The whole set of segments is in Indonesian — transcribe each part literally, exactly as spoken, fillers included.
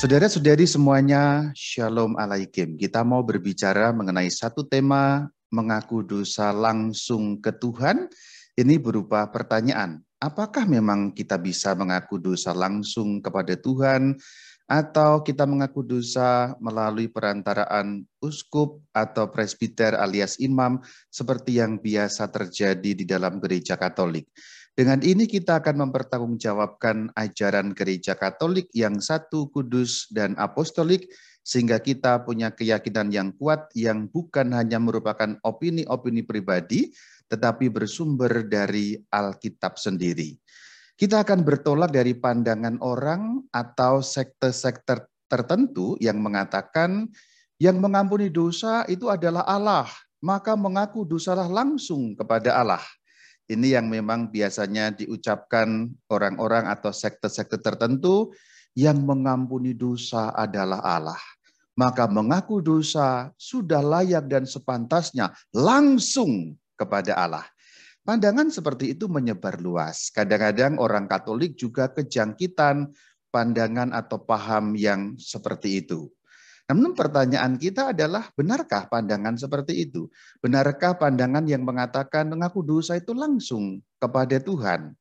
Saudara-saudari semuanya, Shalom Alaikum. Kita mau berbicara mengenai satu tema, mengaku dosa langsung ke Tuhan. Ini berupa pertanyaan, apakah memang kita bisa mengaku dosa langsung kepada Tuhan? Atau kita mengaku dosa melalui perantaraan uskup atau presbiter alias imam seperti yang biasa terjadi di dalam gereja Katolik. Dengan ini kita akan mempertanggungjawabkan ajaran gereja Katolik yang satu, kudus dan apostolik, sehingga kita punya keyakinan yang kuat yang bukan hanya merupakan opini-opini pribadi, tetapi bersumber dari Alkitab sendiri. Kita akan bertolak dari pandangan orang atau sekte-sekte tertentu yang mengatakan yang mengampuni dosa itu adalah Allah, maka mengaku dosalah langsung kepada Allah. Ini yang memang biasanya diucapkan orang-orang atau sekte-sekte tertentu, yang mengampuni dosa adalah Allah. Maka mengaku dosa sudah layak dan sepantasnya langsung kepada Allah. Pandangan seperti itu menyebar luas. Kadang-kadang orang Katolik juga kejangkitan pandangan atau paham yang seperti itu. Namun pertanyaan kita adalah, benarkah pandangan seperti itu? Benarkah pandangan yang mengatakan mengaku dosa itu langsung kepada Tuhan?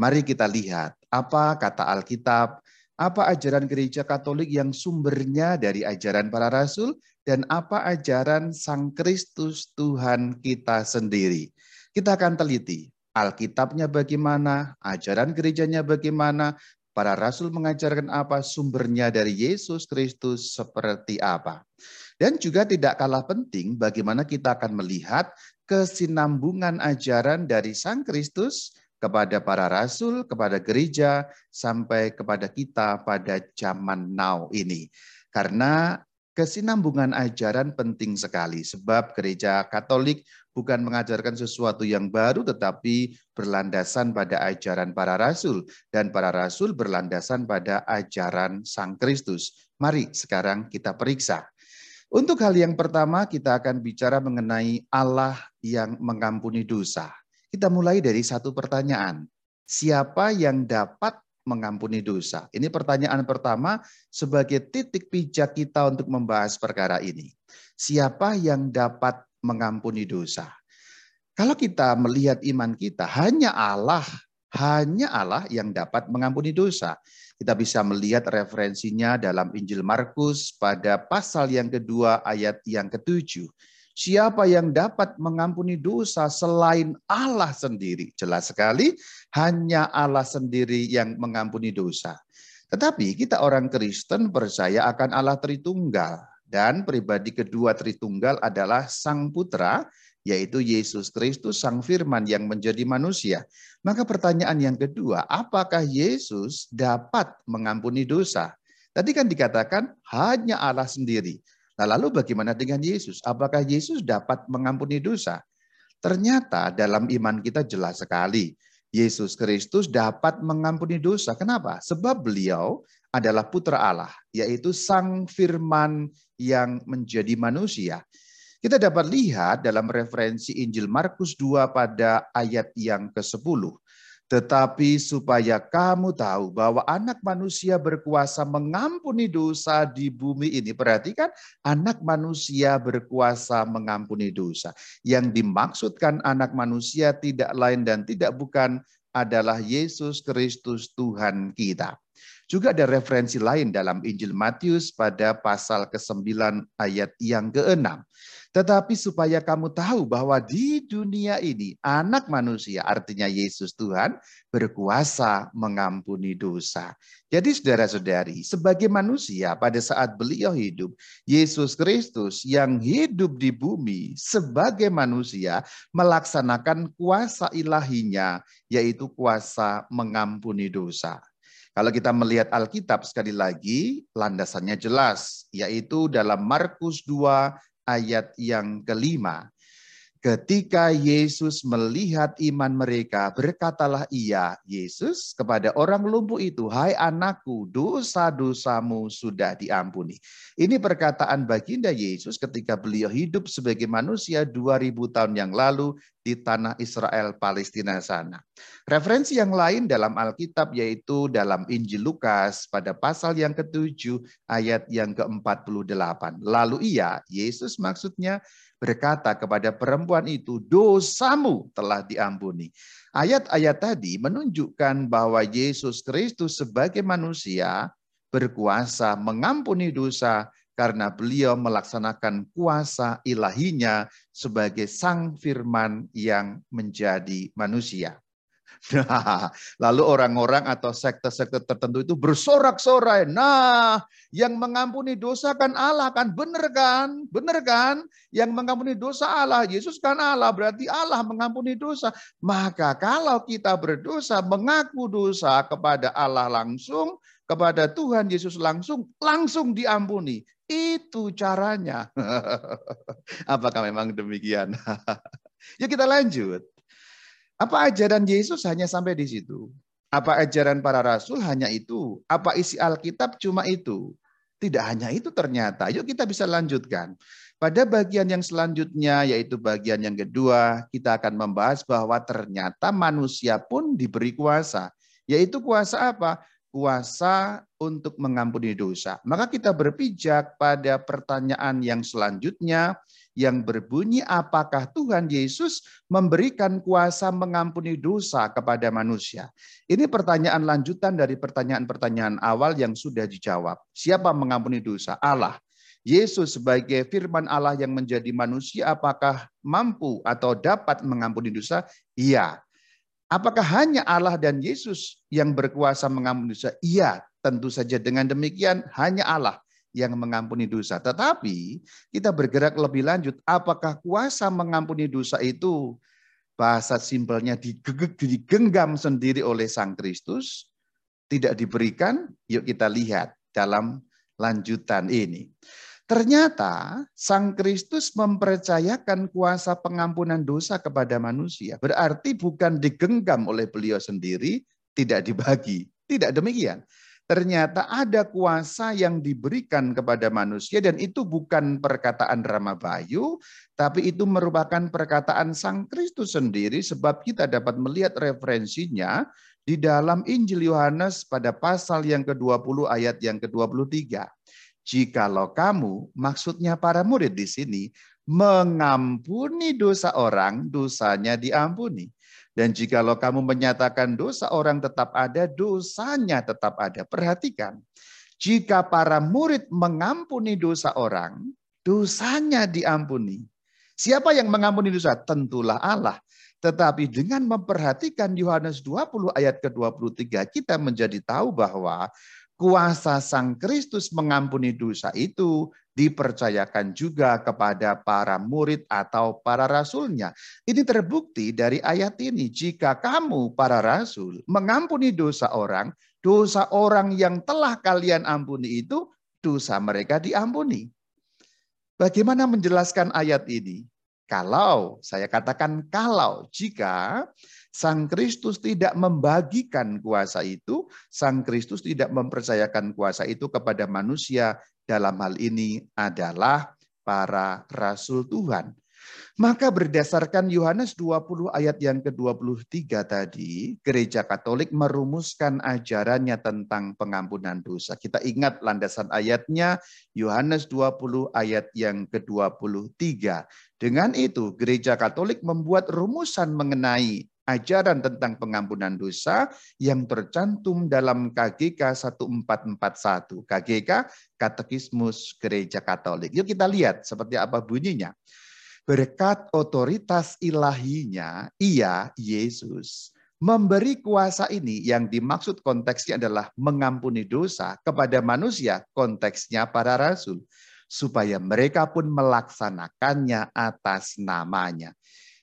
Mari kita lihat apa kata Alkitab, apa ajaran gereja Katolik yang sumbernya dari ajaran para rasul, dan apa ajaran Sang Kristus Tuhan kita sendiri. Kita akan teliti Alkitabnya bagaimana, ajaran gerejanya bagaimana, para rasul mengajarkan apa, sumbernya dari Yesus Kristus seperti apa. Dan juga tidak kalah penting bagaimana kita akan melihat kesinambungan ajaran dari Sang Kristus kepada para rasul, kepada gereja, sampai kepada kita pada zaman now ini. Karena kesinambungan ajaran penting sekali, sebab gereja Katolik bukan mengajarkan sesuatu yang baru, tetapi berlandasan pada ajaran para rasul, dan para rasul berlandasan pada ajaran Sang Kristus. Mari sekarang kita periksa. Untuk hal yang pertama, kita akan bicara mengenai Allah yang mengampuni dosa. Kita mulai dari satu pertanyaan, siapa yang dapat mengampuni dosa? Ini pertanyaan pertama sebagai titik pijak kita untuk membahas perkara ini. Siapa yang dapat mengampuni dosa? Kalau kita melihat iman kita, hanya Allah, hanya Allah yang dapat mengampuni dosa. Kita bisa melihat referensinya dalam Injil Markus pada pasal yang kedua ayat yang ketujuh. Siapa yang dapat mengampuni dosa selain Allah sendiri? Jelas sekali, hanya Allah sendiri yang mengampuni dosa. Tetapi kita orang Kristen percaya akan Allah Tritunggal. Dan pribadi kedua Tritunggal adalah Sang Putra, yaitu Yesus Kristus, Sang Firman yang menjadi manusia. Maka pertanyaan yang kedua, apakah Yesus dapat mengampuni dosa? Tadi kan dikatakan hanya Allah sendiri. Nah, lalu bagaimana dengan Yesus? Apakah Yesus dapat mengampuni dosa? Ternyata dalam iman kita jelas sekali. Yesus Kristus dapat mengampuni dosa. Kenapa? Sebab beliau adalah Putra Allah, yaitu Sang Firman yang menjadi manusia. Kita dapat lihat dalam referensi Injil Markus dua pada ayat yang kesepuluh. Tetapi supaya kamu tahu bahwa anak manusia berkuasa mengampuni dosa di bumi ini. Perhatikan, anak manusia berkuasa mengampuni dosa. Yang dimaksudkan anak manusia tidak lain dan tidak bukan adalah Yesus Kristus Tuhan kita. Juga ada referensi lain dalam Injil Matius pada pasal kesembilan ayat yang keenam. Tetapi supaya kamu tahu bahwa di dunia ini anak manusia, artinya Yesus Tuhan, berkuasa mengampuni dosa. Jadi saudara-saudari, sebagai manusia pada saat beliau hidup, Yesus Kristus yang hidup di bumi sebagai manusia melaksanakan kuasa ilahinya, yaitu kuasa mengampuni dosa. Kalau kita melihat Alkitab sekali lagi, landasannya jelas, yaitu dalam Markus dua ayat yang kelima. Ketika Yesus melihat iman mereka, berkatalah ia, Yesus, kepada orang lumpuh itu, hai anakku, dosa-dosamu sudah diampuni. Ini perkataan baginda Yesus ketika beliau hidup sebagai manusia dua ribu tahun yang lalu di tanah Israel Palestina sana. Referensi yang lain dalam Alkitab yaitu dalam Injil Lukas pada pasal yang ketujuh ayat yang keempat puluh delapan. Lalu ia, Yesus maksudnya, berkata kepada perempuan itu, dosamu telah diampuni. Ayat-ayat tadi menunjukkan bahwa Yesus Kristus sebagai manusia berkuasa mengampuni dosa karena beliau melaksanakan kuasa ilahinya sebagai sang firman yang menjadi manusia. Nah, lalu orang-orang atau sekte-sekte tertentu itu bersorak-sorai. Nah, yang mengampuni dosa kan Allah kan, bener kan? Bener kan? Yang mengampuni dosa Allah, Yesus kan Allah, berarti Allah mengampuni dosa. Maka kalau kita berdosa, mengaku dosa kepada Allah langsung, kepada Tuhan Yesus langsung, langsung diampuni. Itu caranya. Apakah memang demikian? Yuk kita lanjut. Apa ajaran Yesus hanya sampai di situ? Apa ajaran para rasul hanya itu? Apa isi Alkitab cuma itu? Tidak hanya itu ternyata. Yuk kita bisa lanjutkan. Pada bagian yang selanjutnya, yaitu bagian yang kedua, kita akan membahas bahwa ternyata manusia pun diberi kuasa. Yaitu kuasa apa? Kuasa untuk mengampuni dosa. Maka kita berpijak pada pertanyaan yang selanjutnya yang berbunyi, apakah Tuhan Yesus memberikan kuasa mengampuni dosa kepada manusia? Ini pertanyaan lanjutan dari pertanyaan-pertanyaan awal yang sudah dijawab. Siapa mengampuni dosa? Allah. Yesus sebagai firman Allah yang menjadi manusia, apakah mampu atau dapat mengampuni dosa? Iya. Apakah hanya Allah dan Yesus yang berkuasa mengampuni dosa? Iya, tentu saja dengan demikian hanya Allah yang mengampuni dosa. Tetapi kita bergerak lebih lanjut, apakah kuasa mengampuni dosa itu bahasa simpelnya digenggam sendiri oleh Sang Kristus, tidak diberikan? Yuk kita lihat dalam lanjutan ini. Ternyata Sang Kristus mempercayakan kuasa pengampunan dosa kepada manusia. Berarti bukan digenggam oleh beliau sendiri, tidak dibagi. Tidak demikian. Ternyata ada kuasa yang diberikan kepada manusia dan itu bukan perkataan Ramabayu, tapi itu merupakan perkataan Sang Kristus sendiri sebab kita dapat melihat referensinya di dalam Injil Yohanes pada pasal yang kedua puluh ayat yang kedua puluh tiga. Jikalau kamu, maksudnya para murid di sini, mengampuni dosa orang, dosanya diampuni. Dan jikalau kamu menyatakan dosa orang tetap ada, dosanya tetap ada. Perhatikan, jika para murid mengampuni dosa orang, dosanya diampuni. Siapa yang mengampuni dosa? Tentulah Allah. Tetapi dengan memperhatikan Yohanes dua puluh ayat ke dua puluh tiga, kita menjadi tahu bahwa kuasa Sang Kristus mengampuni dosa itu dipercayakan juga kepada para murid atau para rasulnya. Ini terbukti dari ayat ini. Jika kamu para rasul mengampuni dosa orang, dosa orang yang telah kalian ampuni itu, dosa mereka diampuni. Bagaimana menjelaskan ayat ini? Kalau, saya katakan kalau, jika Sang Kristus tidak membagikan kuasa itu, Sang Kristus tidak mempercayakan kuasa itu kepada manusia, dalam hal ini adalah para rasul Tuhan. Maka berdasarkan Yohanes dua puluh ayat yang ke dua puluh tiga tadi, Gereja Katolik merumuskan ajarannya tentang pengampunan dosa. Kita ingat landasan ayatnya, Yohanes dua puluh ayat yang ke dua puluh tiga. Dengan itu, Gereja Katolik membuat rumusan mengenai ajaran tentang pengampunan dosa yang tercantum dalam K G K seribu empat ratus empat puluh satu. K G K, Katekismus Gereja Katolik. Yuk kita lihat seperti apa bunyinya. Berkat otoritas ilahinya, ia, Yesus, memberi kuasa ini yang dimaksud konteksnya adalah mengampuni dosa kepada manusia, konteksnya para rasul, supaya mereka pun melaksanakannya atas namanya.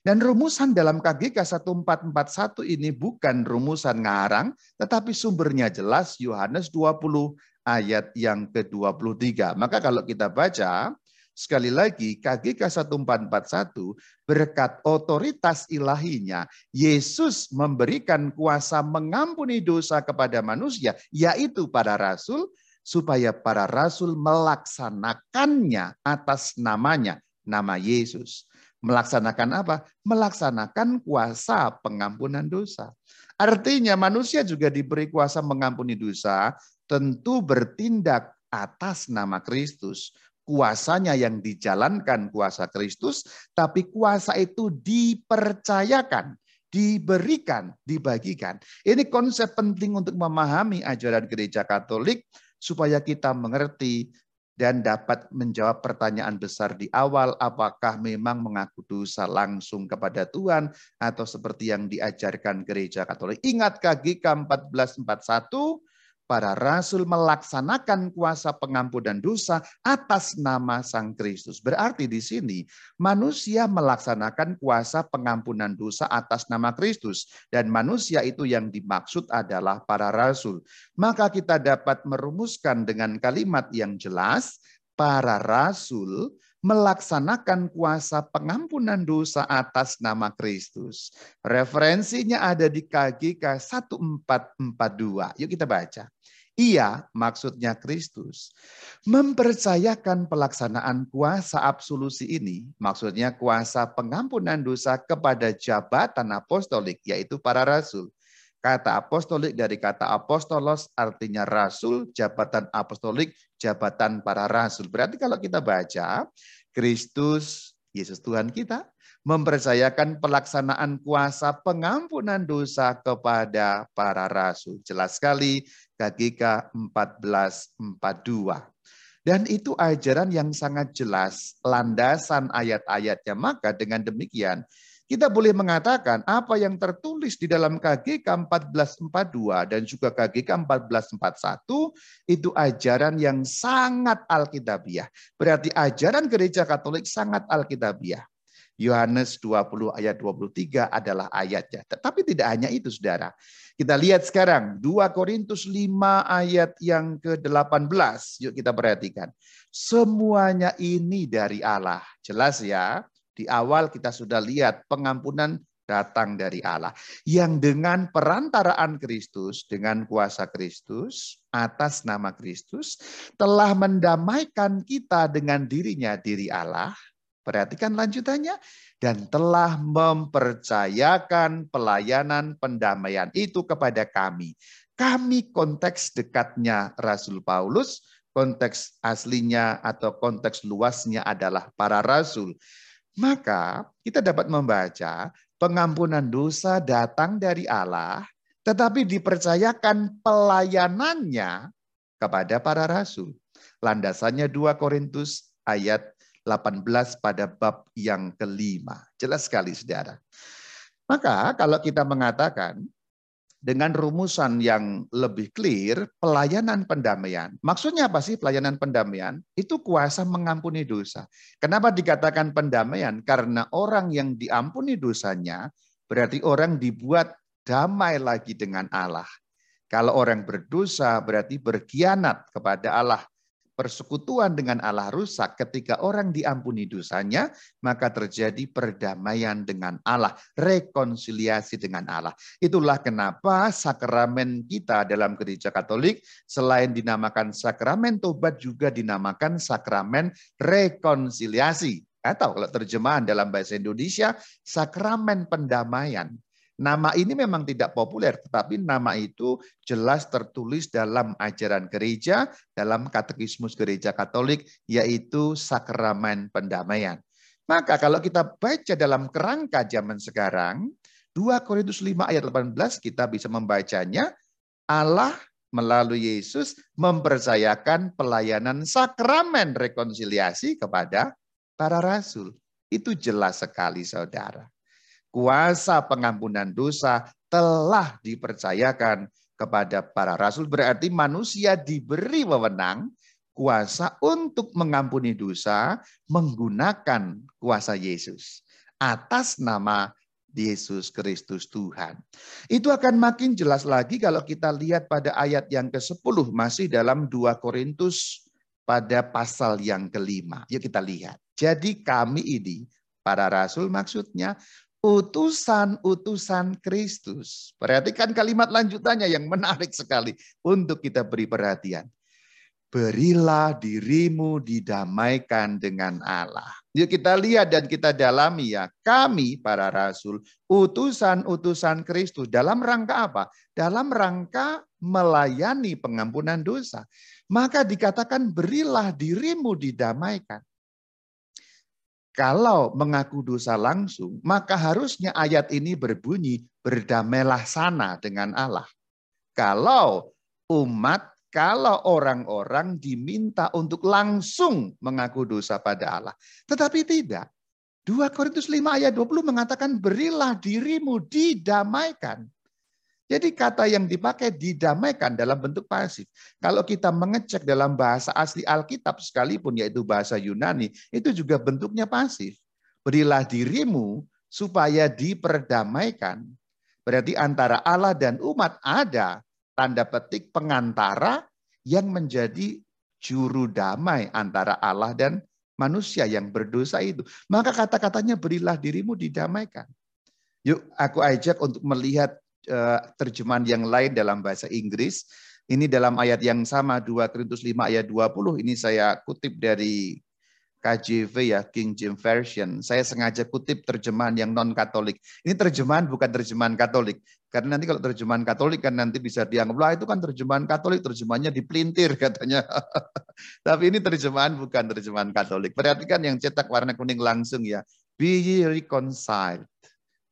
Dan rumusan dalam K G K seribu empat ratus empat puluh satu ini bukan rumusan ngarang, tetapi sumbernya jelas Yohanes dua puluh ayat yang ke dua puluh tiga. Maka kalau kita baca, sekali lagi K G K seribu empat ratus empat puluh satu, berkat otoritas ilahinya, Yesus memberikan kuasa mengampuni dosa kepada manusia, yaitu para rasul, supaya para rasul melaksanakannya atas namanya, nama Yesus. Melaksanakan apa? Melaksanakan kuasa pengampunan dosa. Artinya manusia juga diberi kuasa mengampuni dosa, tentu bertindak atas nama Kristus. Kuasanya yang dijalankan kuasa Kristus, tapi kuasa itu dipercayakan, diberikan, dibagikan. Ini konsep penting untuk memahami ajaran Gereja Katolik, supaya kita mengerti dan dapat menjawab pertanyaan besar di awal, apakah memang mengaku dosa langsung kepada Tuhan atau seperti yang diajarkan Gereja Katolik. Ingat K G K empat belas empat puluh satu, para rasul melaksanakan kuasa pengampunan dosa atas nama Sang Kristus. Berarti di sini manusia melaksanakan kuasa pengampunan dosa atas nama Kristus. Dan manusia itu yang dimaksud adalah para rasul. Maka kita dapat merumuskan dengan kalimat yang jelas, para rasul melaksanakan kuasa pengampunan dosa atas nama Kristus. Referensinya ada di K G K seribu empat ratus empat puluh dua. Yuk kita baca. Ia, maksudnya Kristus, mempercayakan pelaksanaan kuasa absolusi ini, maksudnya kuasa pengampunan dosa, kepada jabatan apostolik, yaitu para rasul. Kata apostolik dari kata apostolos, artinya rasul, jabatan apostolik, jabatan para rasul. Berarti kalau kita baca, Kristus, Yesus Tuhan kita, mempercayakan pelaksanaan kuasa pengampunan dosa kepada para rasul. Jelas sekali, K G K seribu empat ratus empat puluh dua. Dan itu ajaran yang sangat jelas, landasan ayat-ayatnya. Maka dengan demikian, kita boleh mengatakan apa yang tertulis di dalam K G K seribu empat ratus empat puluh dua dan juga K G K seribu empat ratus empat puluh satu itu ajaran yang sangat alkitabiah. Berarti ajaran Gereja Katolik sangat alkitabiah. Yohanes dua puluh ayat dua puluh tiga adalah ayatnya. Tetapi tidak hanya itu, saudara. Kita lihat sekarang dua Korintus lima ayat yang ke delapan belas. Yuk kita perhatikan. Semuanya ini dari Allah. Jelas ya. Di awal kita sudah lihat pengampunan datang dari Allah. Yang dengan perantaraan Kristus, dengan kuasa Kristus, atas nama Kristus, telah mendamaikan kita dengan dirinya, diri Allah. Perhatikan lanjutannya. Dan telah mempercayakan pelayanan pendamaian itu kepada kami. Kami konteks dekatnya Rasul Paulus, konteks aslinya atau konteks luasnya adalah para rasul. Maka kita dapat membaca pengampunan dosa datang dari Allah, tetapi dipercayakan pelayanannya kepada para rasul. Landasannya dua Korintus ayat delapan belas pada bab yang kelima. Jelas sekali, saudara. Maka kalau kita mengatakan dengan rumusan yang lebih clear, pelayanan pendamaian. Maksudnya apa sih pelayanan pendamaian? Itu kuasa mengampuni dosa. Kenapa dikatakan pendamaian? Karena orang yang diampuni dosanya, berarti orang dibuat damai lagi dengan Allah. Kalau orang berdosa, berarti berkhianat kepada Allah. Persekutuan dengan Allah rusak. Ketika orang diampuni dosanya, maka terjadi perdamaian dengan Allah, rekonsiliasi dengan Allah. Itulah kenapa sakramen kita dalam Gereja Katolik selain dinamakan sakramen tobat juga dinamakan sakramen rekonsiliasi, atau kalau terjemahan dalam bahasa Indonesia sakramen pendamaian. Nama ini memang tidak populer, tetapi nama itu jelas tertulis dalam ajaran gereja, dalam katekismus Gereja Katolik, yaitu sakramen pendamaian. Maka kalau kita baca dalam kerangka zaman sekarang, dua Korintus lima ayat delapan belas kita bisa membacanya, Allah melalui Yesus mempercayakan pelayanan sakramen rekonsiliasi kepada para rasul. Itu jelas sekali, saudara. Kuasa pengampunan dosa telah dipercayakan kepada para rasul. Berarti manusia diberi wewenang kuasa untuk mengampuni dosa menggunakan kuasa Yesus. Atas nama Yesus Kristus Tuhan. Itu akan makin jelas lagi kalau kita lihat pada ayat yang ke sepuluh. Masih dalam dua Korintus pada pasal yang kelima. Yuk kita lihat. Jadi kami ini, para rasul maksudnya, utusan-utusan Kristus. Perhatikan kalimat lanjutannya yang menarik sekali untuk kita beri perhatian. berilah dirimu didamaikan dengan Allah. Yuk kita lihat dan kita dalami ya. Kami para rasul, utusan-utusan Kristus dalam rangka apa? Dalam rangka melayani pengampunan dosa. Maka dikatakan berilah dirimu didamaikan. Kalau mengaku dosa langsung, maka harusnya ayat ini berbunyi berdamailah sana dengan Allah. Kalau umat, kalau orang-orang diminta untuk langsung mengaku dosa pada Allah. Tetapi tidak. dua Korintus lima ayat dua puluh mengatakan berilah dirimu didamaikan. Jadi kata yang dipakai didamaikan dalam bentuk pasif. Kalau kita mengecek dalam bahasa asli Alkitab sekalipun, yaitu bahasa Yunani, itu juga bentuknya pasif. Berilah dirimu supaya diperdamaikan. Berarti antara Allah dan umat ada tanda petik pengantara yang menjadi juru damai antara Allah dan manusia yang berdosa itu. Maka kata-katanya berilah dirimu didamaikan. Yuk aku ajak untuk melihat terjemahan yang lain dalam bahasa Inggris. Ini dalam ayat yang sama, dua Korintus lima ayat dua puluh. Ini saya kutip dari K J V ya, King James Version. Saya sengaja kutip terjemahan yang non-Katolik. Ini terjemahan bukan terjemahan Katolik. Karena nanti kalau terjemahan Katolik kan nanti bisa dianggap, lah itu kan terjemahan Katolik, terjemahannya dipelintir katanya. Tapi ini terjemahan bukan terjemahan Katolik. Perhatikan yang cetak warna kuning langsung ya. Be ye reconciled.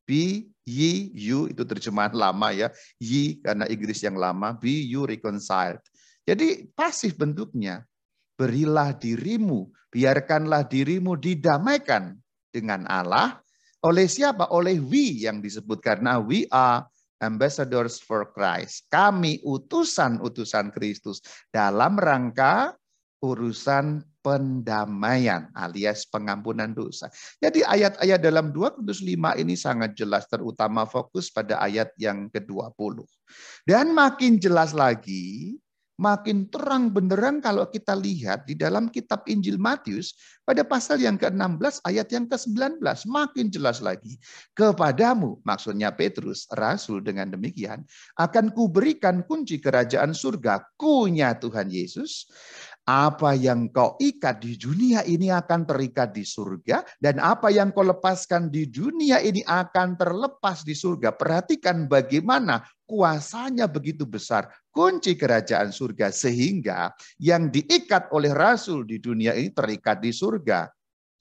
Be ye, you, itu terjemahan lama ya. Ye, karena Inggris yang lama. Be you reconciled. Jadi pasif bentuknya. Berilah dirimu, biarkanlah dirimu didamaikan dengan Allah. Oleh siapa? Oleh we yang disebut. Karena we are ambassadors for Christ. Kami utusan-utusan Kristus dalam rangka urusan pendamaian alias pengampunan dosa. Jadi ayat-ayat dalam dua Korintus lima ini sangat jelas, terutama fokus pada ayat yang ke dua puluh. Dan makin jelas lagi, makin terang benderang kalau kita lihat di dalam kitab Injil Matius pada pasal yang ke enam belas ayat yang ke sembilan belas. Makin jelas lagi. Kepadamu, maksudnya Petrus, rasul dengan demikian, akan kuberikan kunci kerajaan surga, kunya Tuhan Yesus. Apa yang kau ikat di dunia ini akan terikat di surga. Dan apa yang kau lepaskan di dunia ini akan terlepas di surga. Perhatikan bagaimana kuasanya begitu besar. Kunci kerajaan surga. Sehingga yang diikat oleh rasul di dunia ini terikat di surga.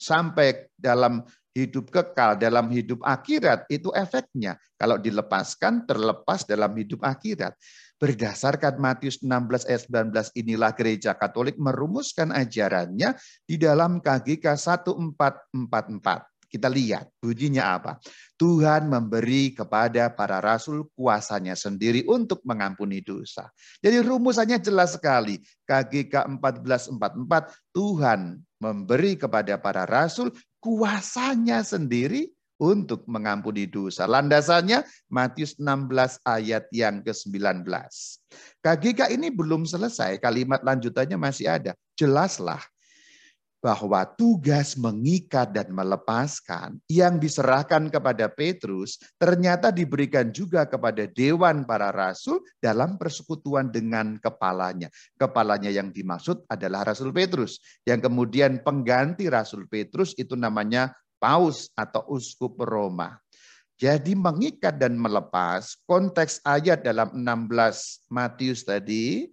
Sampai dalam hidup kekal, dalam hidup akhirat. Itu efeknya. Kalau dilepaskan, terlepas dalam hidup akhirat. Berdasarkan Matius enam belas ayat sembilan belas inilah gereja Katolik merumuskan ajarannya di dalam K G K seribu empat ratus empat puluh empat. Kita lihat bunyinya apa. Tuhan memberi kepada para rasul kuasanya sendiri untuk mengampuni dosa. Jadi rumusannya jelas sekali. K G K seribu empat ratus empat puluh empat, Tuhan memberi kepada para rasul kuasanya sendiri untuk mengampuni dosa. Landasannya Matius enam belas ayat yang ke sembilan belas. K G K ini belum selesai. Kalimat lanjutannya masih ada. Jelaslah bahwa tugas mengikat dan melepaskan yang diserahkan kepada Petrus ternyata diberikan juga kepada Dewan para Rasul dalam persekutuan dengan kepalanya. Kepalanya yang dimaksud adalah Rasul Petrus. Yang kemudian pengganti Rasul Petrus itu namanya Paus atau uskup Roma. Jadi mengikat dan melepas, konteks ayat dalam enam belas Matius tadi,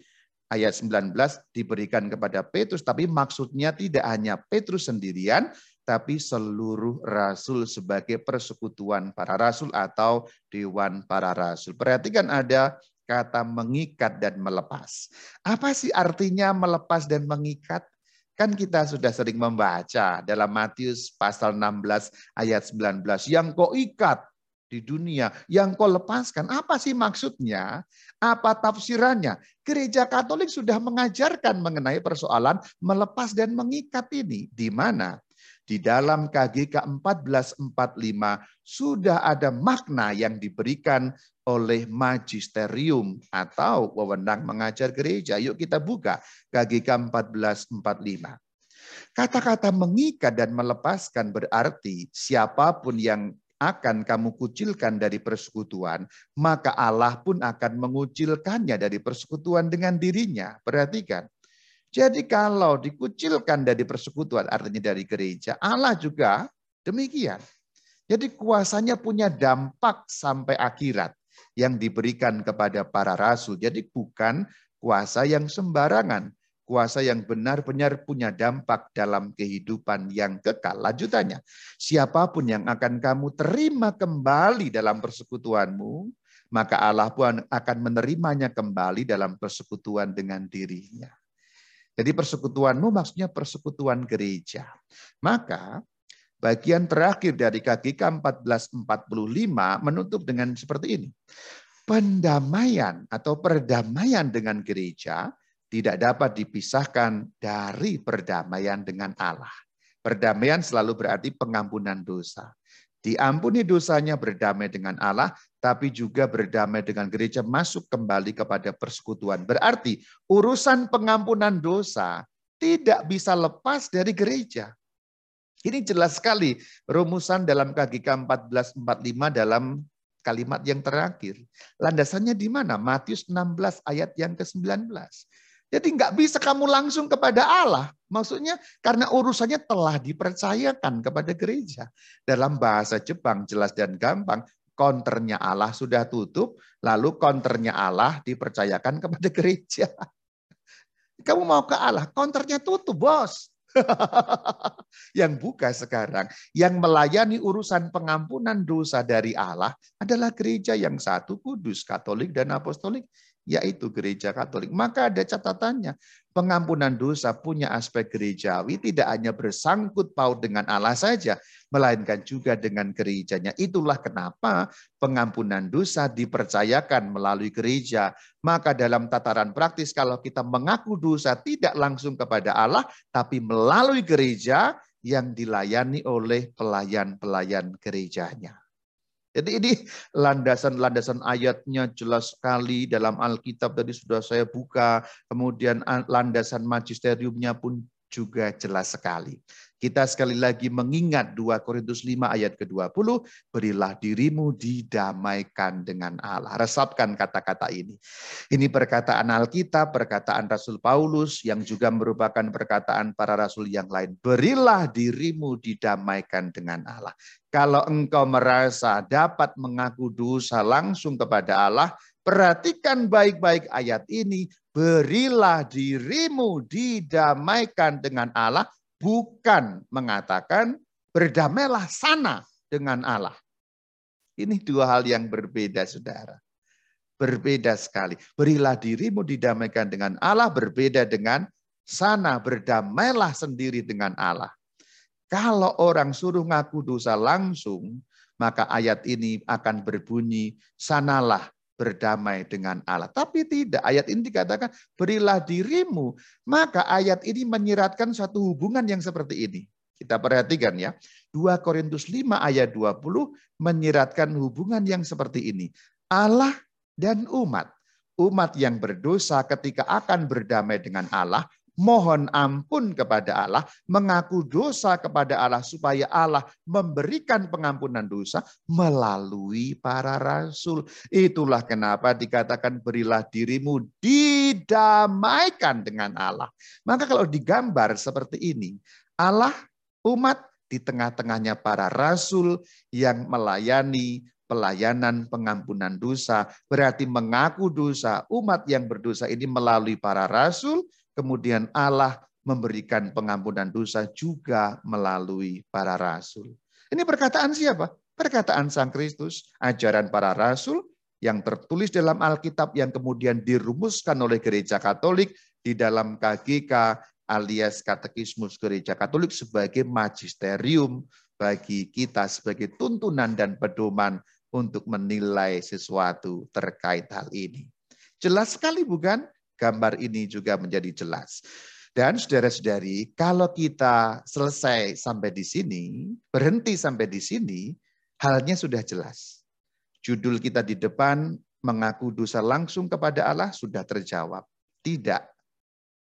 ayat sembilan belas diberikan kepada Petrus, tapi maksudnya tidak hanya Petrus sendirian, tapi seluruh rasul sebagai persekutuan para rasul atau dewan para rasul. Perhatikan ada kata mengikat dan melepas. Apa sih artinya melepas dan mengikat? Kan kita sudah sering membaca dalam Matius pasal enam belas ayat sembilan belas. Yang kau ikat di dunia, yang kau lepaskan. Apa sih maksudnya? Apa tafsirannya? Gereja Katolik sudah mengajarkan mengenai persoalan melepas dan mengikat ini. Di mana? Di dalam K G K seribu empat ratus empat puluh lima sudah ada makna yang diberikan oleh magisterium atau wewenang mengajar gereja. Yuk kita buka K G K seribu empat ratus empat puluh lima. Kata-kata mengikat dan melepaskan berarti siapapun yang akan kamu kucilkan dari persekutuan, maka Allah pun akan mengucilkannya dari persekutuan dengan dirinya. Perhatikan. Jadi kalau dikucilkan dari persekutuan, artinya dari gereja, Allah juga demikian. Jadi kuasanya punya dampak sampai akhirat yang diberikan kepada para rasul. Jadi bukan kuasa yang sembarangan. Kuasa yang benar-benar punya dampak dalam kehidupan yang kekal. Lanjutannya, siapapun yang akan kamu terima kembali dalam persekutuanmu, maka Allah pun akan menerimanya kembali dalam persekutuan dengan dirinya. Jadi persekutuanmu maksudnya persekutuan gereja. Maka bagian terakhir dari K G K empat belas empat puluh lima menutup dengan seperti ini. Pendamaian atau perdamaian dengan gereja tidak dapat dipisahkan dari perdamaian dengan Allah. Perdamaian selalu berarti pengampunan dosa. Diampuni dosanya berdamai dengan Allah, tapi juga berdamai dengan gereja, masuk kembali kepada persekutuan. Berarti urusan pengampunan dosa tidak bisa lepas dari gereja. Ini jelas sekali rumusan dalam K G K empat belas empat puluh lima dalam kalimat yang terakhir. Landasannya di mana? Matius enam belas ayat yang ke sembilan belas. Jadi nggak bisa kamu langsung kepada Allah. Maksudnya karena urusannya telah dipercayakan kepada gereja. Dalam bahasa Jepang jelas dan gampang, konternya Allah sudah tutup, lalu konternya Allah dipercayakan kepada gereja. Kamu mau ke Allah, konternya tutup, bos. Yang buka sekarang, yang melayani urusan pengampunan dosa dari Allah adalah gereja yang satu, kudus, Katolik, dan apostolik, yaitu gereja Katolik. Maka ada catatannya, pengampunan dosa punya aspek gerejawi, tidak hanya bersangkut paut dengan Allah saja, melainkan juga dengan gerejanya. Itulah kenapa pengampunan dosa dipercayakan melalui gereja. Maka dalam tataran praktis, kalau kita mengaku dosa tidak langsung kepada Allah, tapi melalui gereja yang dilayani oleh pelayan-pelayan gerejanya. Jadi ini landasan-landasan ayatnya jelas sekali dalam Alkitab, tadi sudah saya buka. Kemudian landasan magisteriumnya pun juga jelas sekali. Kita sekali lagi mengingat dua Korintus lima ayat ke dua puluh, berilah dirimu didamaikan dengan Allah. Resapkan kata-kata ini. Ini perkataan Alkitab, perkataan Rasul Paulus yang juga merupakan perkataan para rasul yang lain. Berilah dirimu didamaikan dengan Allah. Kalau engkau merasa dapat mengaku dosa langsung kepada Allah, perhatikan baik-baik ayat ini. Berilah dirimu didamaikan dengan Allah. Bukan mengatakan berdamailah sana dengan Allah. Ini dua hal yang berbeda, saudara. Berbeda sekali. Berilah dirimu didamaikan dengan Allah, berbeda dengan sana. Berdamailah sendiri dengan Allah. Kalau orang suruh ngaku dosa langsung, maka ayat ini akan berbunyi, sanalah berdamai dengan Allah. Tapi tidak, ayat ini dikatakan berilah dirimu. Maka ayat ini menyiratkan suatu hubungan yang seperti ini. Kita perhatikan ya, dua Korintus lima ayat dua puluh menyiratkan hubungan yang seperti ini. Allah dan umat. Umat yang berdosa ketika akan berdamai dengan Allah, mohon ampun kepada Allah, mengaku dosa kepada Allah supaya Allah memberikan pengampunan dosa melalui para rasul. Itulah kenapa dikatakan berilah dirimu didamaikan dengan Allah. Maka kalau digambar seperti ini, Allah, umat, di tengah-tengahnya para rasul yang melayani pelayanan pengampunan dosa, berarti mengaku dosa. Umat yang berdosa ini melalui para rasul, kemudian Allah memberikan pengampunan dosa juga melalui para rasul. Ini perkataan siapa? Perkataan Sang Kristus, ajaran para rasul yang tertulis dalam Alkitab yang kemudian dirumuskan oleh gereja Katolik di dalam K G K alias Katekismus Gereja Katolik sebagai magisterium bagi kita, sebagai tuntunan dan pedoman untuk menilai sesuatu terkait hal ini. Jelas sekali bukan? Gambar ini juga menjadi jelas. Dan saudara-saudari, kalau kita selesai sampai di sini, berhenti sampai di sini, halnya sudah jelas. Judul kita di depan, mengaku dosa langsung kepada Allah, sudah terjawab. Tidak.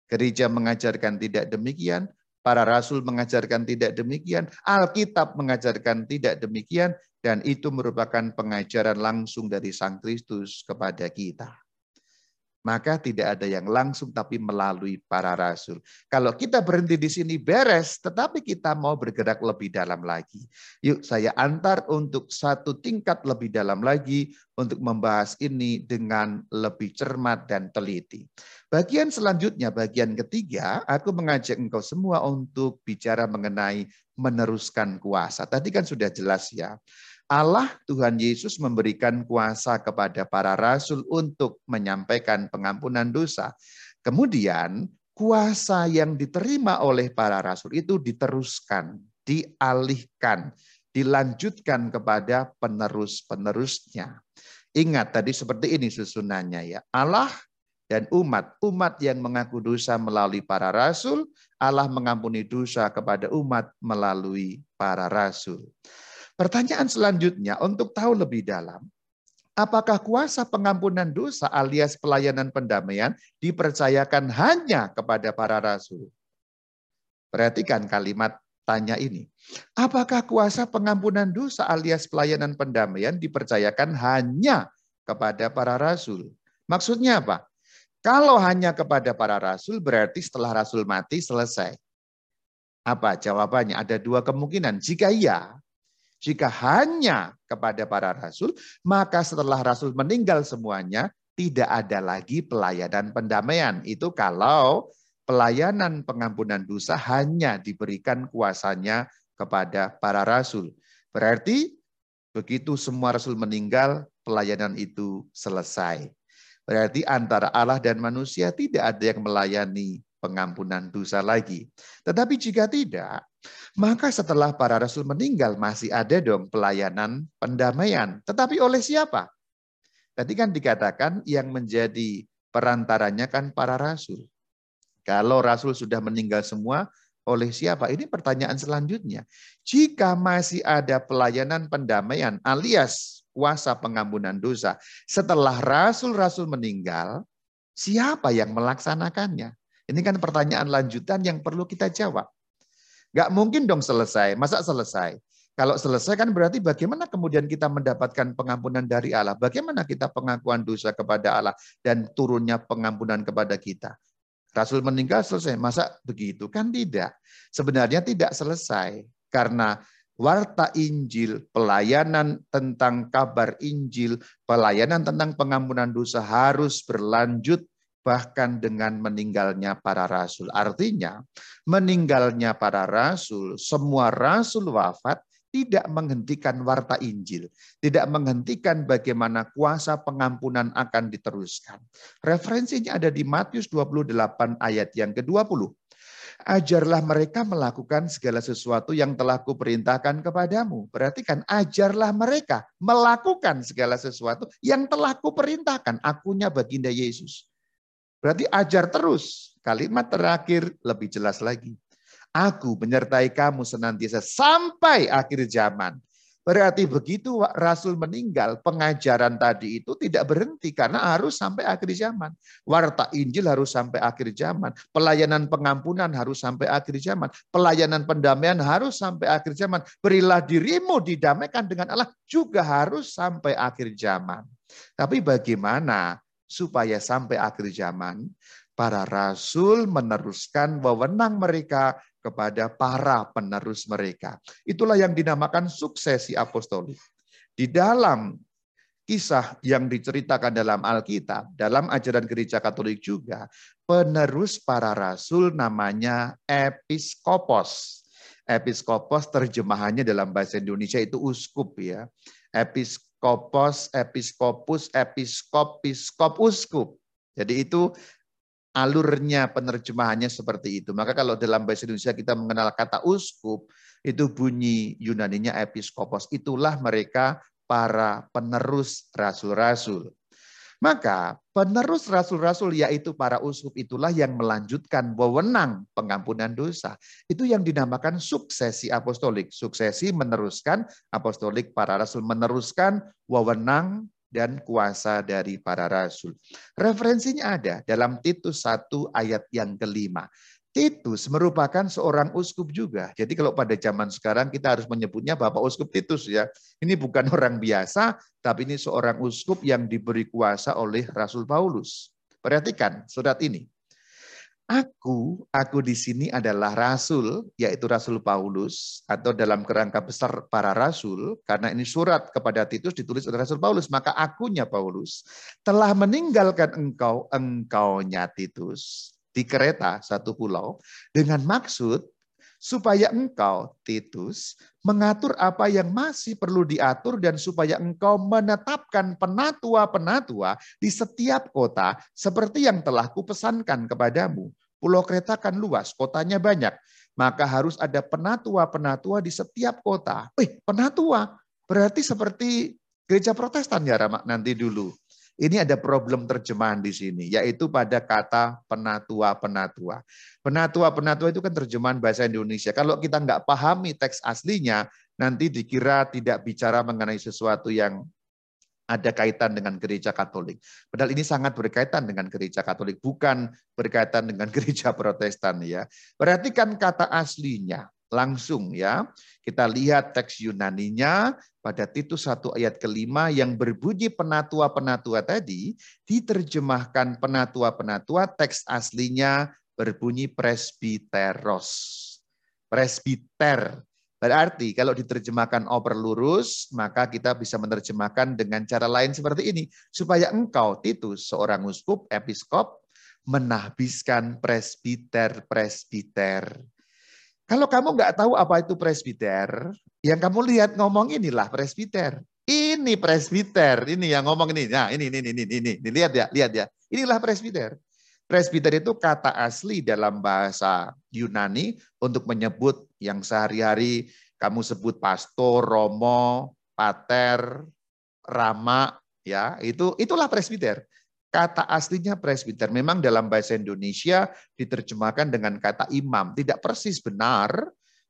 Gereja mengajarkan tidak demikian, para rasul mengajarkan tidak demikian, Alkitab mengajarkan tidak demikian, dan itu merupakan pengajaran langsung dari Sang Kristus kepada kita. Maka tidak ada yang langsung tapi melalui para rasul. Kalau kita berhenti di sini beres, tetapi kita mau bergerak lebih dalam lagi. Yuk saya antar untuk satu tingkat lebih dalam lagi untuk membahas ini dengan lebih cermat dan teliti. Bagian selanjutnya, bagian ketiga, aku mengajak engkau semua untuk bicara mengenai meneruskan kuasa. Tadi kan sudah jelas ya. Allah Tuhan Yesus memberikan kuasa kepada para rasul untuk menyampaikan pengampunan dosa. Kemudian kuasa yang diterima oleh para rasul itu diteruskan, dialihkan, dilanjutkan kepada penerus-penerusnya. Ingat tadi seperti ini susunannya ya. Allah dan umat, umat yang mengaku dosa melalui para rasul, Allah mengampuni dosa kepada umat melalui para rasul. Pertanyaan selanjutnya untuk tahu lebih dalam, apakah kuasa pengampunan dosa alias pelayanan pendamaian dipercayakan hanya kepada para rasul? Perhatikan kalimat tanya ini. Apakah kuasa pengampunan dosa alias pelayanan pendamaian dipercayakan hanya kepada para rasul? Maksudnya apa? Kalau hanya kepada para rasul berarti setelah rasul mati selesai. Apa jawabannya? Ada dua kemungkinan. Jika iya, jika hanya kepada para rasul, maka setelah rasul meninggal semuanya, tidak ada lagi pelayanan pendamaian. Itu kalau pelayanan pengampunan dosa hanya diberikan kuasanya kepada para rasul. Berarti begitu semua rasul meninggal, pelayanan itu selesai. Berarti antara Allah dan manusia tidak ada yang melayani pengampunan dosa lagi. Tetapi jika tidak, maka setelah para rasul meninggal masih ada dong pelayanan pendamaian. Tetapi oleh siapa? Tadi kan dikatakan yang menjadi perantaranya kan para rasul. Kalau rasul sudah meninggal semua, oleh siapa? Ini pertanyaan selanjutnya. Jika masih ada pelayanan pendamaian alias kuasa pengampunan dosa setelah rasul-rasul meninggal, siapa yang melaksanakannya? Ini kan pertanyaan lanjutan yang perlu kita jawab. Gak mungkin dong selesai. Masa selesai? Kalau selesai kan berarti bagaimana kemudian kita mendapatkan pengampunan dari Allah? Bagaimana kita pengakuan dosa kepada Allah dan turunnya pengampunan kepada kita? Rasul meninggal selesai. Masa begitu? Kan tidak. Sebenarnya tidak selesai. Karena warta Injil, pelayanan tentang kabar Injil, pelayanan tentang pengampunan dosa harus berlanjut bahkan dengan meninggalnya para rasul. Artinya, meninggalnya para rasul, semua rasul wafat tidak menghentikan warta Injil. Tidak menghentikan bagaimana kuasa pengampunan akan diteruskan. Referensinya ada di Matius dua puluh delapan ayat yang ke dua puluh. Ajarlah mereka melakukan segala sesuatu yang telah kuperintahkan kepadamu. Perhatikan, ajarlah mereka melakukan segala sesuatu yang telah kuperintahkan. Akunya baginda Yesus. Berarti ajar terus. Kalimat terakhir lebih jelas lagi. Aku menyertai kamu senantiasa sampai akhir zaman. Berarti begitu rasul meninggal, pengajaran tadi itu tidak berhenti karena harus sampai akhir zaman. Warta Injil harus sampai akhir zaman. Pelayanan pengampunan harus sampai akhir zaman. Pelayanan pendamaian harus sampai akhir zaman. Berilah dirimu didamaikan dengan Allah juga harus sampai akhir zaman. Tapi bagaimana supaya sampai akhir zaman, para rasul meneruskan wewenang mereka kepada para penerus mereka. Itulah yang dinamakan suksesi apostolik. Di dalam kisah yang diceritakan dalam Alkitab, dalam ajaran gereja Katolik juga, penerus para rasul namanya episkopos. Episkopos terjemahannya dalam bahasa Indonesia itu uskup ya. Episkopos. Kopos, episkopus, episkop, piskop, uskup. Jadi itu alurnya penerjemahannya seperti itu. Maka kalau dalam bahasa Indonesia kita mengenal kata uskup, itu bunyi Yunaninya episkopos. Itulah mereka para penerus rasul-rasul. Maka penerus rasul-rasul yaitu para uskup itulah yang melanjutkan wewenang pengampunan dosa. Itu yang dinamakan suksesi apostolik. Suksesi meneruskan apostolik para rasul. Meneruskan wewenang dan kuasa dari para rasul. Referensinya ada dalam Titus satu ayat yang kelima. Titus merupakan seorang uskup juga. Jadi kalau pada zaman sekarang kita harus menyebutnya Bapak Uskup Titus ya. Ini bukan orang biasa, tapi ini seorang uskup yang diberi kuasa oleh Rasul Paulus. Perhatikan surat ini. Aku, aku di sini adalah rasul, yaitu Rasul Paulus, atau dalam kerangka besar para rasul, karena ini surat kepada Titus ditulis oleh Rasul Paulus, maka akunya Paulus telah meninggalkan engkau, engkaunya Titus, di Kreta satu pulau, dengan maksud supaya engkau, Titus, mengatur apa yang masih perlu diatur dan supaya engkau menetapkan penatua-penatua di setiap kota seperti yang telah kupesankan kepadamu. Pulau Kreta kan luas, kotanya banyak. Maka harus ada penatua-penatua di setiap kota. Eh, penatua berarti seperti gereja Protestan ya, Rama, nanti dulu. Ini ada problem terjemahan di sini, yaitu pada kata penatua-penatua. Penatua-penatua itu kan terjemahan bahasa Indonesia. Kalau kita nggak pahami teks aslinya, nanti dikira tidak bicara mengenai sesuatu yang ada kaitan dengan gereja Katolik. Padahal ini sangat berkaitan dengan gereja Katolik, bukan berkaitan dengan gereja Protestan ya. Perhatikan kata aslinya. Langsung ya, kita lihat teks Yunaninya pada Titus satu ayat kelima yang berbunyi penatua-penatua tadi diterjemahkan penatua-penatua, teks aslinya berbunyi presbiteros. Presbiter berarti kalau diterjemahkan oper lurus, maka kita bisa menerjemahkan dengan cara lain seperti ini, supaya engkau Titus seorang uskup episkop menahbiskan presbiter-presbiter. Kalau kamu nggak tahu apa itu presbiter, yang kamu lihat ngomong inilah presbiter. Ini presbiter, ini yang ngomong ini. Nah, ini, ini, ini, ini, ini. Lihat ya, lihat ya. Inilah presbiter. Presbiter itu kata asli dalam bahasa Yunani untuk menyebut yang sehari-hari kamu sebut pastor, romo, pater, rama, ya itu itulah presbiter. Kata aslinya presbiter. Memang dalam bahasa Indonesia diterjemahkan dengan kata imam. Tidak persis benar,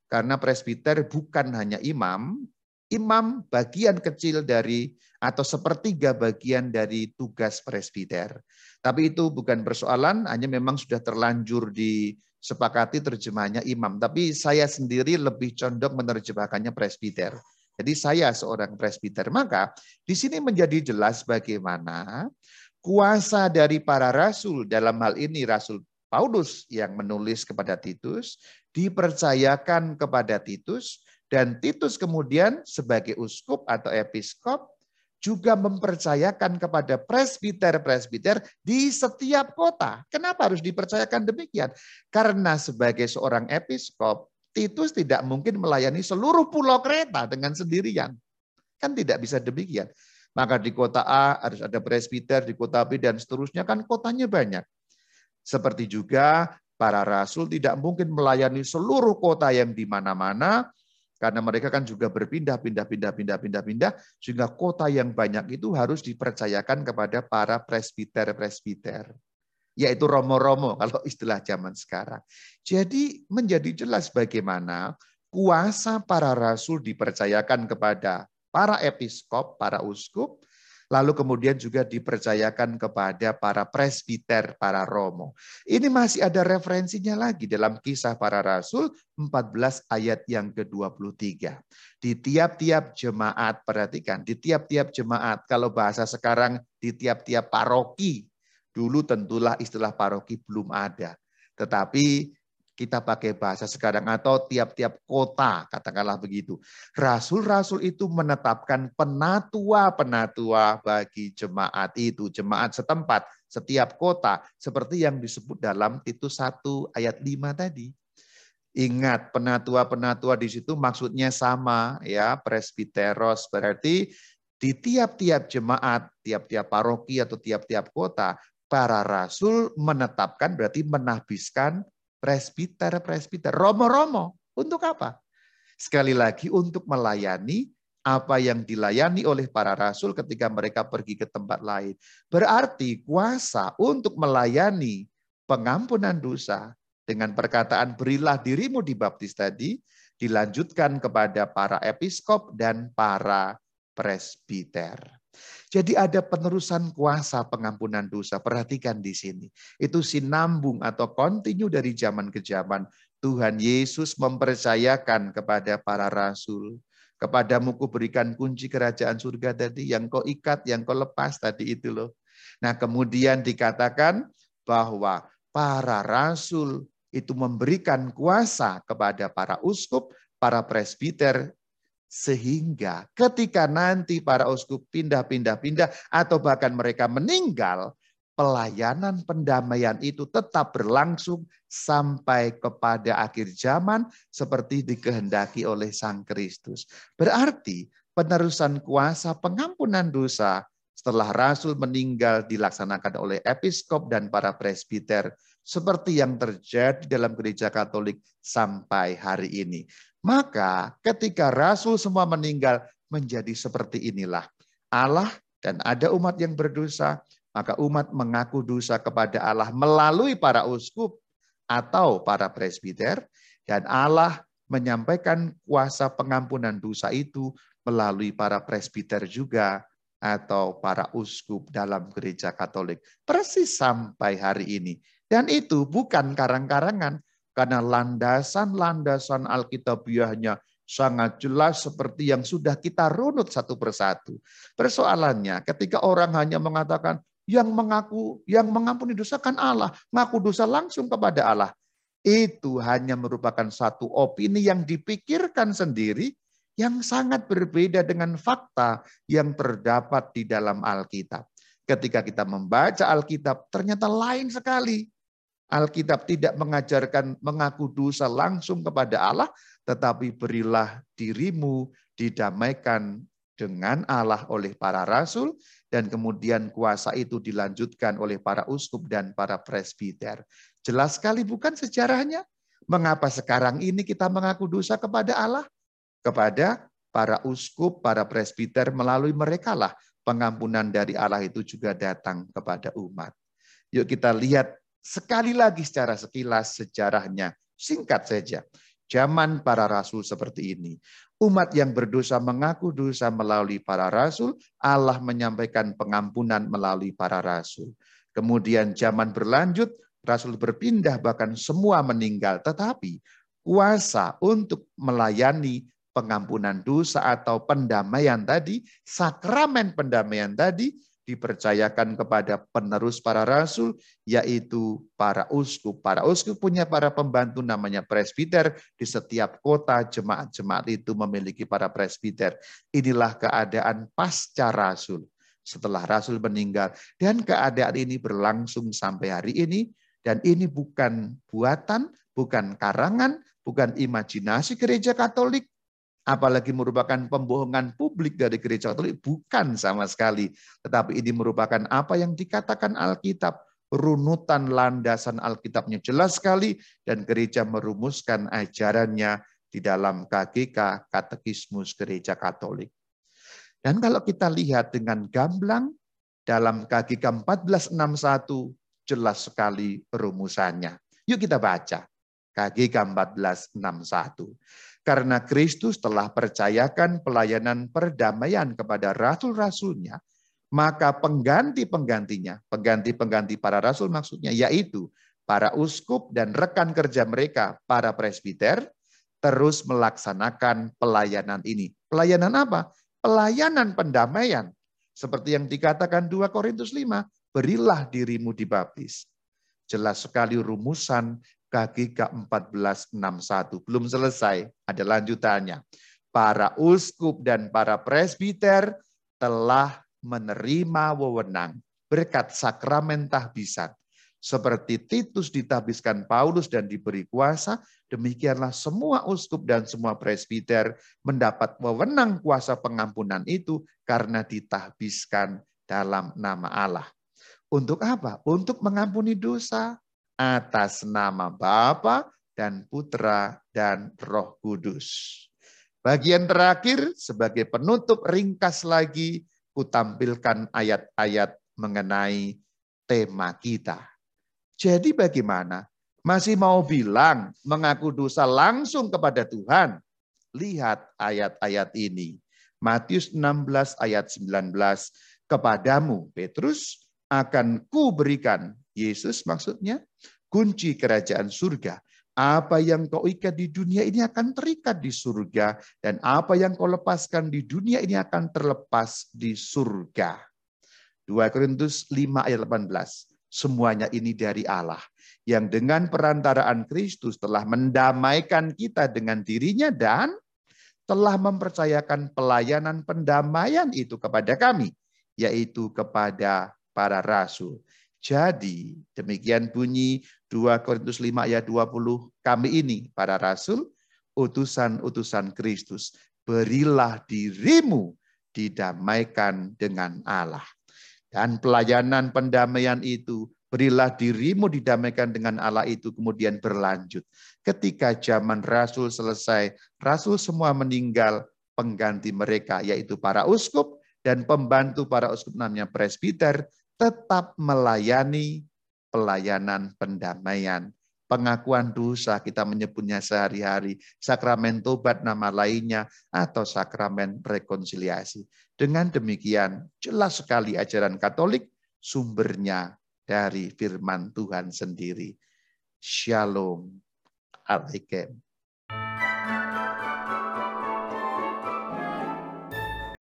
karena presbiter bukan hanya imam. Imam bagian kecil dari atau sepertiga bagian dari tugas presbiter. Tapi itu bukan persoalan, hanya memang sudah terlanjur disepakati terjemahannya imam. Tapi saya sendiri lebih condong menerjemahkannya presbiter. Jadi saya seorang presbiter. Maka di sini menjadi jelas bagaimana kuasa dari para rasul, dalam hal ini Rasul Paulus yang menulis kepada Titus, dipercayakan kepada Titus, dan Titus kemudian sebagai uskup atau episkop juga mempercayakan kepada presbiter-presbiter di setiap kota. Kenapa harus dipercayakan demikian? Karena sebagai seorang episkop, Titus tidak mungkin melayani seluruh pulau Kreta dengan sendirian. Kan tidak bisa demikian. Maka di kota A harus ada presbiter, di kota B dan seterusnya, kan kotanya banyak. Seperti juga para rasul tidak mungkin melayani seluruh kota yang di mana-mana, karena mereka kan juga berpindah, pindah, pindah, pindah, pindah, pindah, sehingga kota yang banyak itu harus dipercayakan kepada para presbiter-presbiter. Yaitu romo-romo kalau istilah zaman sekarang. Jadi menjadi jelas bagaimana kuasa para rasul dipercayakan kepada para episkop, para uskup, lalu kemudian juga dipercayakan kepada para presbiter, para romo. Ini masih ada referensinya lagi dalam Kisah Para Rasul empat belas ayat yang ke dua puluh tiga. Di tiap-tiap jemaat, perhatikan, di tiap-tiap jemaat, kalau bahasa sekarang di tiap-tiap paroki, dulu tentulah istilah paroki belum ada. Tetapi kita pakai bahasa sekarang atau tiap-tiap kota, katakanlah begitu. Rasul-rasul itu menetapkan penatua-penatua bagi jemaat itu, jemaat setempat, setiap kota, seperti yang disebut dalam Titus satu ayat lima tadi. Ingat, penatua-penatua di situ maksudnya sama ya, presbiteros berarti di tiap-tiap jemaat, tiap-tiap paroki atau tiap-tiap kota, para rasul menetapkan berarti menahbiskan presbiter-presbiter, romo-romo. Untuk apa? Sekali lagi untuk melayani apa yang dilayani oleh para rasul ketika mereka pergi ke tempat lain. Berarti kuasa untuk melayani pengampunan dosa dengan perkataan berilah dirimu dibaptis tadi, dilanjutkan kepada para episkop dan para presbiter. Jadi ada penerusan kuasa pengampunan dosa. Perhatikan di sini. Itu sinambung atau kontinu dari zaman ke zaman. Tuhan Yesus mempercayakan kepada para rasul. Kepadamu kuberikan kunci kerajaan surga tadi. Yang kau ikat, yang kau lepas tadi itu loh. Nah, kemudian dikatakan bahwa para rasul itu memberikan kuasa kepada para uskup, para presbiter, sehingga ketika nanti para uskup pindah-pindah-pindah atau bahkan mereka meninggal, pelayanan pendamaian itu tetap berlangsung sampai kepada akhir zaman seperti dikehendaki oleh Sang Kristus. Berarti penerusan kuasa pengampunan dosa setelah Rasul meninggal dilaksanakan oleh episkop dan para presbiter seperti yang terjadi dalam Gereja Katolik sampai hari ini. Maka ketika Rasul semua meninggal menjadi seperti inilah. Allah dan ada umat yang berdosa. Maka umat mengaku dosa kepada Allah melalui para uskup atau para presbiter. Dan Allah menyampaikan kuasa pengampunan dosa itu melalui para presbiter juga atau para uskup dalam Gereja Katolik. Persis sampai hari ini. Dan itu bukan karang-karangan. Karena landasan-landasan Alkitabiahnya sangat jelas seperti yang sudah kita runut satu persatu. Persoalannya ketika orang hanya mengatakan, Yang mengaku, yang mengampuni dosa kan Allah, mengaku dosa langsung kepada Allah. Itu hanya merupakan satu opini yang dipikirkan sendiri yang sangat berbeda dengan fakta yang terdapat di dalam Alkitab. Ketika kita membaca Alkitab, ternyata lain sekali. Alkitab tidak mengajarkan mengaku dosa langsung kepada Allah, tetapi berilah dirimu didamaikan dengan Allah oleh para rasul, dan kemudian kuasa itu dilanjutkan oleh para uskup dan para presbiter. Jelas sekali bukan sejarahnya? Mengapa sekarang ini kita mengaku dosa kepada Allah? Kepada para uskup, para presbiter, melalui merekalah pengampunan dari Allah itu juga datang kepada umat. Yuk kita lihat sekali lagi secara sekilas sejarahnya. Singkat saja. Zaman para rasul seperti ini. Umat yang berdosa mengaku dosa melalui para rasul. Allah menyampaikan pengampunan melalui para rasul. Kemudian zaman berlanjut, rasul berpindah bahkan semua meninggal. Tetapi kuasa untuk melayani pengampunan dosa atau pendamaian tadi, sakramen pendamaian tadi, dipercayakan kepada penerus para rasul, yaitu para uskup. Para uskup punya para pembantu namanya presbiter. Di setiap kota jemaat-jemaat itu memiliki para presbiter. Inilah keadaan pasca rasul, setelah rasul meninggal. Dan keadaan ini berlangsung sampai hari ini. Dan ini bukan buatan, bukan karangan, bukan imajinasi Gereja Katolik. Apalagi merupakan pembohongan publik dari Gereja Katolik, bukan sama sekali. Tetapi ini merupakan apa yang dikatakan Alkitab. Runutan landasan Alkitabnya jelas sekali, dan gereja merumuskan ajarannya di dalam K G K, Katekismus Gereja Katolik. Dan kalau kita lihat dengan gamblang, dalam K G K empat belas enam puluh satu jelas sekali rumusannya. Yuk kita baca K G K empat belas enam puluh satu. Karena Kristus telah percayakan pelayanan perdamaian kepada rasul-rasulnya, maka pengganti-penggantinya, pengganti-pengganti para rasul maksudnya, yaitu para uskup dan rekan kerja mereka, para presbiter, terus melaksanakan pelayanan ini. Pelayanan apa? Pelayanan pendamaian. Seperti yang dikatakan dua Korintus lima, berilah dirimu dibaptis. Jelas sekali rumusan K G K empat belas enam puluh satu. Belum selesai, ada lanjutannya. Para uskup dan para presbiter telah menerima wewenang berkat sakramen tahbisan. Seperti Titus ditahbiskan Paulus dan diberi kuasa, demikianlah semua uskup dan semua presbiter mendapat wewenang kuasa pengampunan itu karena ditahbiskan dalam nama Allah. Untuk apa? Untuk mengampuni dosa. Atas nama Bapa dan Putra dan Roh Kudus. Bagian terakhir sebagai penutup ringkas lagi, kutampilkan ayat-ayat mengenai tema kita. Jadi bagaimana? Masih mau bilang mengaku dosa langsung kepada Tuhan? Lihat ayat-ayat ini. Matius enam belas ayat sembilan belas. Kepadamu, Petrus, akan kuberikan, Yesus maksudnya, kunci kerajaan surga. Apa yang kau ikat di dunia ini akan terikat di surga, dan apa yang kau lepaskan di dunia ini akan terlepas di surga. dua Korintus lima ayat delapan belas. Semuanya ini dari Allah, yang dengan perantaraan Kristus telah mendamaikan kita dengan dirinya dan telah mempercayakan pelayanan pendamaian itu kepada kami, yaitu kepada para rasul. Jadi demikian bunyi dua Korintus lima ayat dua puluh, kami ini para rasul, utusan-utusan Kristus, berilah dirimu didamaikan dengan Allah. Dan pelayanan pendamaian itu, berilah dirimu didamaikan dengan Allah itu kemudian berlanjut. Ketika zaman rasul selesai, rasul semua meninggal, pengganti mereka yaitu para uskup dan pembantu para uskup namanya presbiter tetap melayani pelayanan pendamaian. Pengakuan dosa kita menyebutnya sehari-hari, sakramen tobat nama lainnya, atau sakramen rekonsiliasi. Dengan demikian, jelas sekali ajaran Katolik sumbernya dari firman Tuhan sendiri. Shalom. Alaikum.